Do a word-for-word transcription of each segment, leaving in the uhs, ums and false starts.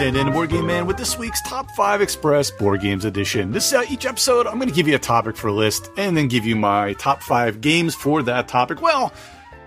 resident and board game man with this week's Top five Express Board Games Edition. This is uh, each episode, I'm going to give you a topic for a list and then give you my top five games for that topic. Well,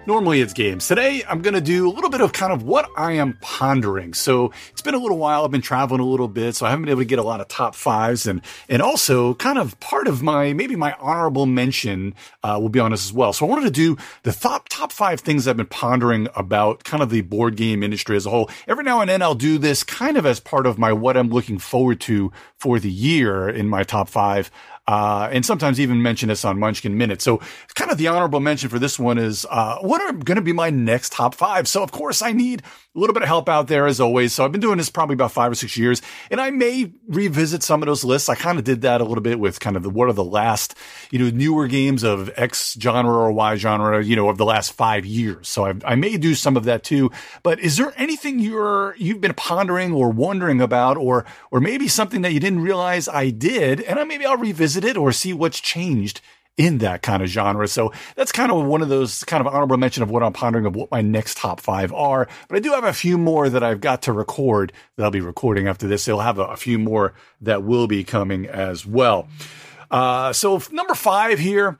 normally it's games. Today, I'm going to do a little bit of kind of what I am pondering. So it's been a little while. I've been traveling a little bit, so I haven't been able to get a lot of top fives. And and also kind of part of my, maybe my honorable mention uh, will be on this as well. So I wanted to do the top, top five things I've been pondering about kind of the board game industry as a whole. Every now and then I'll do this kind of as part of my what I'm looking forward to for the year in my top five. Uh, and sometimes even mention this on Munchkin Minute. So kind of the honorable mention for this one is, uh, what are going to be my next top five? So of course I need a little bit of help out there as always. So I've been doing this probably about five or six years and I may revisit some of those lists. I kind of did that a little bit with kind of the, what are the last, you know, newer games of X genre or Y genre, you know, of the last five years. So I, I may do some of that too, but is there anything you're, you've been pondering or wondering about, or, or maybe something that you didn't realize I did? And I, maybe I'll revisit it or see what's changed in that kind of genre. So that's kind of one of those kind of honorable mention of what I'm pondering of what my next top five are. But I do have a few more that I've got to record that I'll be recording after this. They'll have a, a few more that will be coming as well. Uh, so number five here.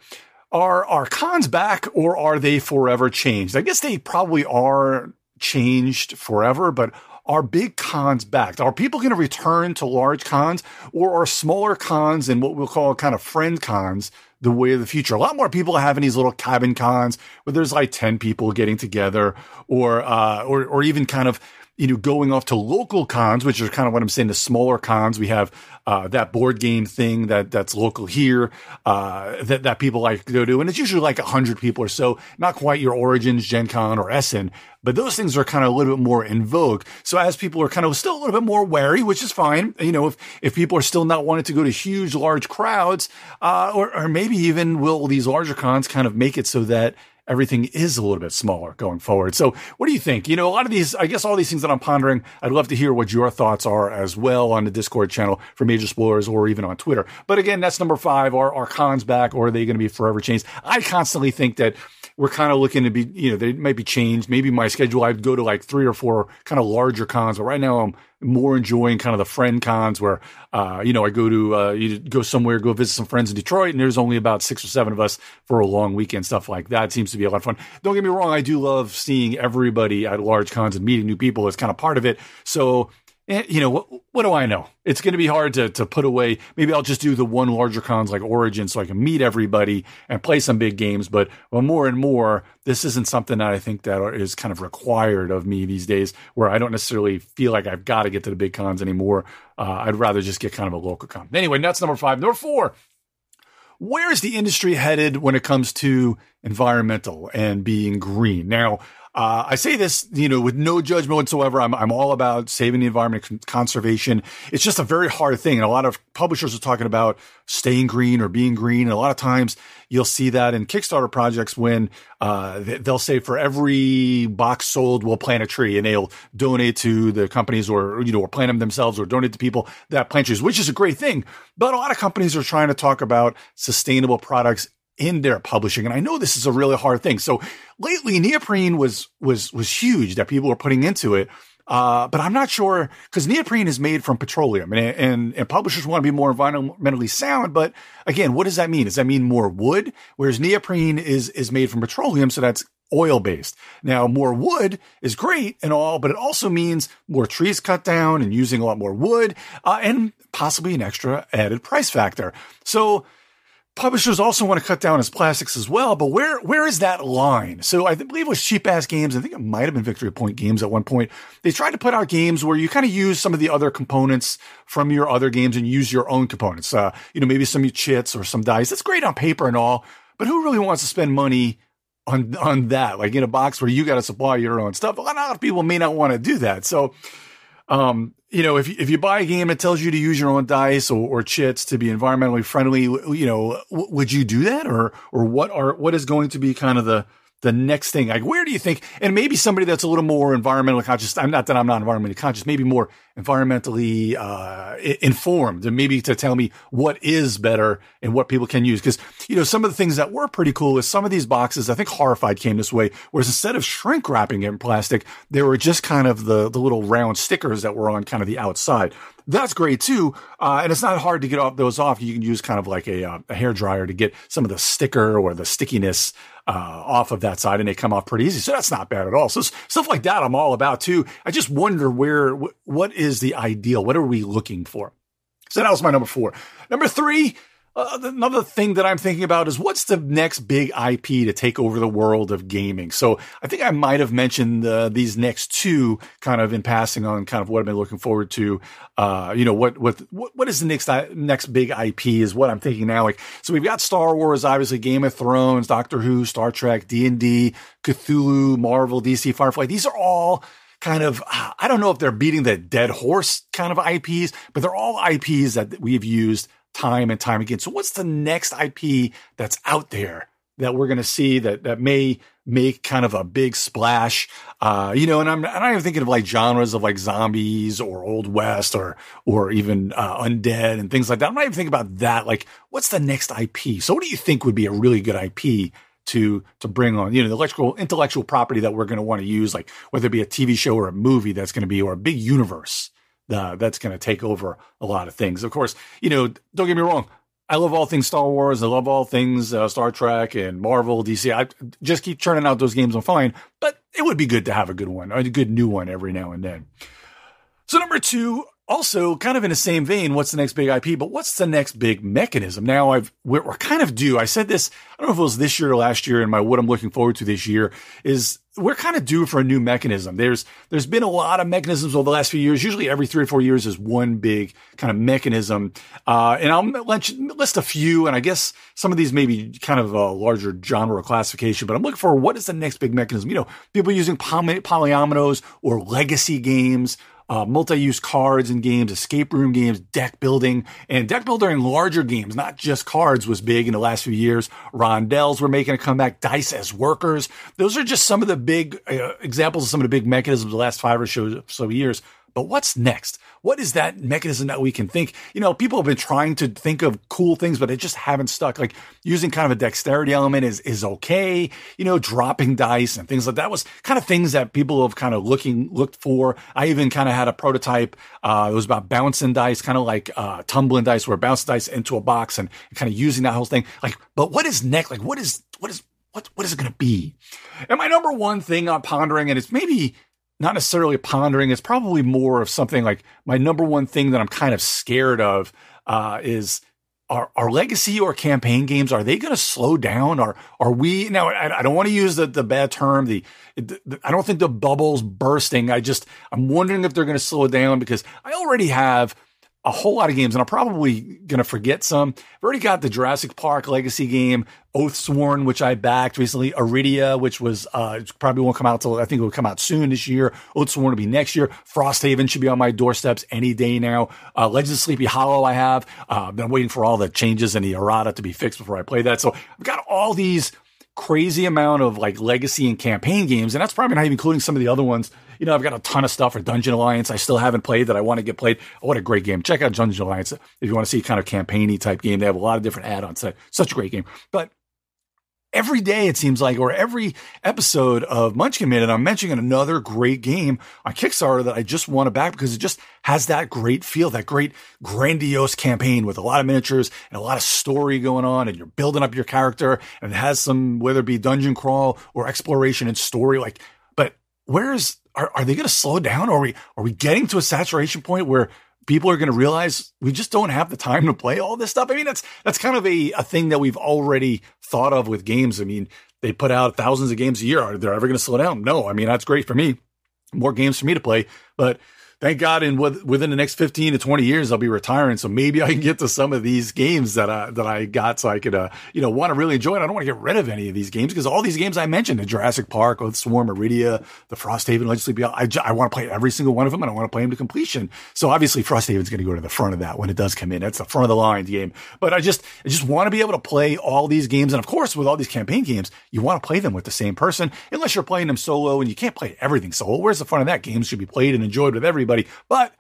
Are, are cons back or are they forever changed? I guess they probably are changed forever, but are big cons back? Are people going to return to large cons, or are smaller cons and what we'll call kind of friend cons the way of the future? A lot more people are having these little cabin cons where there's like ten people getting together, or, uh, or, or even kind of, you know, going off to local cons, which is kind of what I'm saying, the smaller cons. We have, uh, that board game thing that, that's local here, uh, that, that people like to go to. And it's usually like a hundred people or so, not quite your Origins, Gen Con, or Essen, but those things are kind of a little bit more in vogue. So as people are kind of still a little bit more wary, which is fine. You know, if, if people are still not wanting to go to huge, large crowds, uh, or, or maybe even will these larger cons kind of make it so that everything is a little bit smaller going forward. So what do you think? You know, a lot of these, I guess all these things that I'm pondering, I'd love to hear what your thoughts are as well on the Discord channel for Major Spoilers or even on Twitter. But again, that's number five. Are, are cons back, or are they going to be forever changed? I constantly think that we're kind of looking to be, you know, they might be changed. Maybe my schedule, I'd go to like three or four kind of larger cons, but right now I'm more enjoying kind of the friend cons where, uh, you know, I go to, uh, you go somewhere, go visit some friends in Detroit, and there's only about six or seven of us for a long weekend, stuff like that. It seems to be a lot of fun. Don't get me wrong. I do love seeing everybody at large cons and meeting new people. It's kind of part of it. So, you know, what, what do I know? It's going to be hard to, to put away. Maybe I'll just do the one larger cons like Origin so I can meet everybody and play some big games. But well, more and more, this isn't something that I think that is kind of required of me these days, where I don't necessarily feel like I've got to get to the big cons anymore. Uh, I'd rather just get kind of a local con. Anyway, that's number five. Number four. Where is the industry headed when it comes to environmental and being green? Now, Uh, I say this, you know, with no judgment whatsoever. I'm, I'm all about saving the environment, con- conservation. It's just a very hard thing. And a lot of publishers are talking about staying green or being green. And a lot of times you'll see that in Kickstarter projects when, uh, they'll say for every box sold, we'll plant a tree, and they'll donate to the companies or, you know, or plant them themselves or donate to people that plant trees, which is a great thing. But a lot of companies are trying to talk about sustainable products in their publishing. And I know this is a really hard thing. So lately neoprene was, was, was huge that people were putting into it. Uh, but I'm not sure, because neoprene is made from petroleum, and, and, and publishers want to be more environmentally sound. But again, what does that mean? Does that mean more wood? Whereas neoprene is, is made from petroleum. So that's oil based. Now, more wood is great and all, but it also means more trees cut down and using a lot more wood, uh, and possibly an extra added price factor. So, publishers also want to cut down his plastics as well, but where, where is that line? So I believe it was Cheap Ass Games. I think it might have been Victory Point Games at one point. They tried to put out games where you kind of use some of the other components from your other games and use your own components. Uh, you know, maybe some chits or some dice. That's great on paper and all, but who really wants to spend money on, on that? Like in a box where you got to supply your own stuff. A lot of people may not want to do that. So, um, you know, if if you buy a game that tells you to use your own dice or, or chits to be environmentally friendly, you know, w- would you do that, or or what are what is going to be kind of the the next thing? Like, where do you think? And maybe somebody that's a little more environmentally conscious. I'm not that I'm not environmentally conscious. Maybe more environmentally uh, informed, and maybe to tell me what is better and what people can use. Because, you know, some of the things that were pretty cool is some of these boxes, I think Horrified came this way, whereas instead of shrink wrapping it in plastic, they were just kind of the, the little round stickers that were on kind of the outside. That's great too. Uh, and it's not hard to get off those off. You can use kind of like a, uh, a hairdryer to get some of the sticker or the stickiness uh, off of that side, and they come off pretty easy. So that's not bad at all. So stuff like that I'm all about too. I just wonder where, w- what is the ideal? What are we looking for? So that was my number four. Number three, uh, another thing that I'm thinking about is what's the next big I P to take over the world of gaming? So I think I might have mentioned uh, these next two kind of in passing on kind of what I've been looking forward to. Uh, you know, what, what, what is the next, next big I P is what I'm thinking now. Like, so we've got Star Wars, obviously Game of Thrones, Doctor Who, Star Trek, D and D, Cthulhu, Marvel, D C, Firefly. These are all kind of, I don't know if they're beating the dead horse kind of I Ps, but they're all I Ps that we've used time and time again. So what's the next I P that's out there that we're going to see that, that may make kind of a big splash? Uh, you know, and I'm, I'm not even thinking of like genres of like zombies or Old West or, or even uh, undead and things like that. I'm not even thinking about that. Like, what's the next I P? So what do you think would be a really good I P to, to bring on, you know, the electrical intellectual property that we're going to want to use, like whether it be a T V show or a movie that's going to be, or a big universe Uh, that's going to take over a lot of things. Of course, you know, don't get me wrong. I love all things Star Wars. I love all things uh, Star Trek and Marvel, D C. I just keep churning out those games. I'm fine, but it would be good to have a good one, a good new one every now and then. So number two, also kind of in the same vein, what's the next big I P, but what's the next big mechanism? Now I've, we're, we're kind of due. I said this, I don't know if it was this year or last year, and my, what I'm looking forward to this year is, we're kind of due for a new mechanism. There's, there's been a lot of mechanisms over the last few years. Usually every three or four years is one big kind of mechanism. Uh, and I'll list a few. And I guess some of these may be kind of a larger genre classification, but I'm looking for what is the next big mechanism? You know, people using poly- polyominoes or legacy games, uh, multi-use cards in games, escape room games, deck building, and deck builder in larger games, not just cards, was big in the last few years. Rondelles were making a comeback, dice as workers. Those are just some of the big uh, examples of some of the big mechanisms of the last five or so years. But what's next? What is that mechanism that we can think? You know, people have been trying to think of cool things, but they just haven't stuck. Like using kind of a dexterity element is, is okay. You know, dropping dice and things like that was kind of things that people have kind of looking, looked for. I even kind of had a prototype. Uh, it was about bouncing dice, kind of like, uh, tumbling dice, where bounce dice into a box and kind of using that whole thing. Like, but what is next? Like, what is, what is, what, what is it going to be? And my number one thing I'm pondering, and it's maybe not necessarily pondering, it's probably more of something like my number one thing that I'm kind of scared of uh, is our, our legacy or campaign games. Are they going to slow down? Are are we now? I, I don't want to use the, the bad term. The, the, the I don't think the bubble's bursting. I just I'm wondering if they're going to slow down, because I already have a whole lot of games, and I'm probably going to forget some. I've already got the Jurassic Park Legacy game, Oathsworn, which I backed recently, Aridia, which was uh, probably won't come out till, I think it will come out soon this year. Oathsworn will be next year. Frosthaven should be on my doorsteps any day now. Uh, Legends of Sleepy Hollow I have. Uh, I've been waiting for all the changes and the errata to be fixed before I play that. So I've got all these crazy amount of like legacy and campaign games, and that's probably not even including some of the other ones. You know, I've got a ton of stuff for Dungeon Alliance I still haven't played that I want to get played. Oh, what a great game. Check out Dungeon Alliance if you want to see kind of campaigny type game. They have a lot of different add-ons. Such a great game. But every day, it seems like, or every episode of Munchkin Minute, I'm mentioning another great game on Kickstarter that I just want to back, because it just has that great feel, that great grandiose campaign with a lot of miniatures and a lot of story going on, and you're building up your character, and it has some, whether it be dungeon crawl or exploration and story. Like, but where's, are, are they going to slow down? Are we, are we getting to a saturation point where people are going to realize we just don't have the time to play all this stuff? I mean, that's, that's kind of a, a thing that we've already thought of with games. I mean, they put out thousands of games a year. Are they ever going to slow down? No. I mean, that's great for me. More games for me to play, but thank God, in within the next fifteen to twenty years, I'll be retiring. So maybe I can get to some of these games that I, that I got, so I could, uh, you know, want to really enjoy it. I don't want to get rid of any of these games, because all these games I mentioned, the Jurassic Park, Oathsworn, Aridia, the Frosthaven, Legends of Sleepy Hollow, I, I want to play every single one of them, and I want to play them to completion. So obviously Frosthaven's going to go to the front of that when it does come in. That's the front of the line game. But I just, I just want to be able to play all these games. And of course, with all these campaign games, you want to play them with the same person, unless you're playing them solo and you can't play everything solo. Where's the fun of that? Games should be played and enjoyed with everybody. But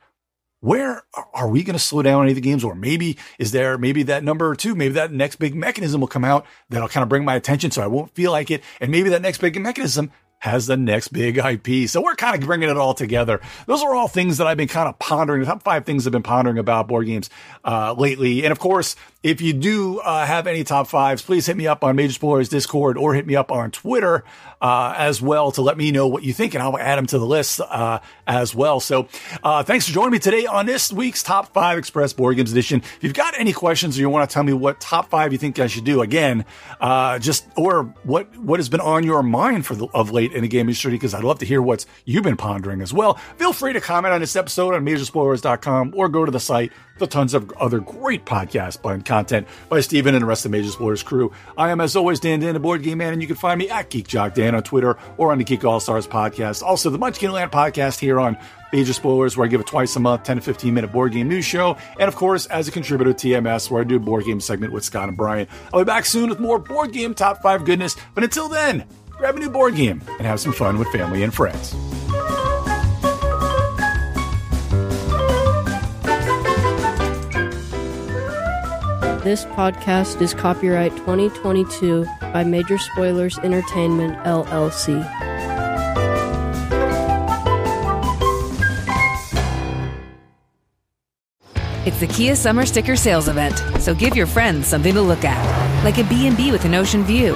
where are we going to slow down any of the games? Or maybe is there maybe that number or two, maybe that next big mechanism will come out that'll kind of bring my attention so I won't feel like it. And maybe that next big mechanism has the next big I P. So we're kind of bringing it all together. Those are all things that I've been kind of pondering. The top five things I've been pondering about board games uh, lately. And of course, if you do uh, have any top fives, please hit me up on Major Spoilers Discord or hit me up on Twitter uh, as well to let me know what you think, and I'll add them to the list uh, as well. So uh, thanks for joining me today on this week's Top five Express Board Games Edition. If you've got any questions or you want to tell me what top five you think I should do, again, uh, just or what, what has been on your mind for the, of late in the game industry, because I'd love to hear what you've been pondering as well. Feel free to comment on this episode on major spoilers dot com or go to the site. There's tons of other great podcasts and content by Steven and the rest of the Major Spoilers crew. I am, as always, Dan Dan, the Board Game Man, and you can find me at GeekJockDan on Twitter or on the Geek All-Stars podcast. Also, the Munchkin Land Podcast here on Major Spoilers, where I give a twice a month, ten to fifteen minute board game news show. And of course, as a contributor to T M S, where I do a board game segment with Scott and Brian. I'll be back soon with more board game top five goodness. But until then, grab a new board game and have some fun with family and friends. This podcast is copyright twenty twenty-two by Major Spoilers Entertainment, L L C. It's the Kia Summer Sticker Sales Event, so give your friends something to look at, like a B and B with an ocean view,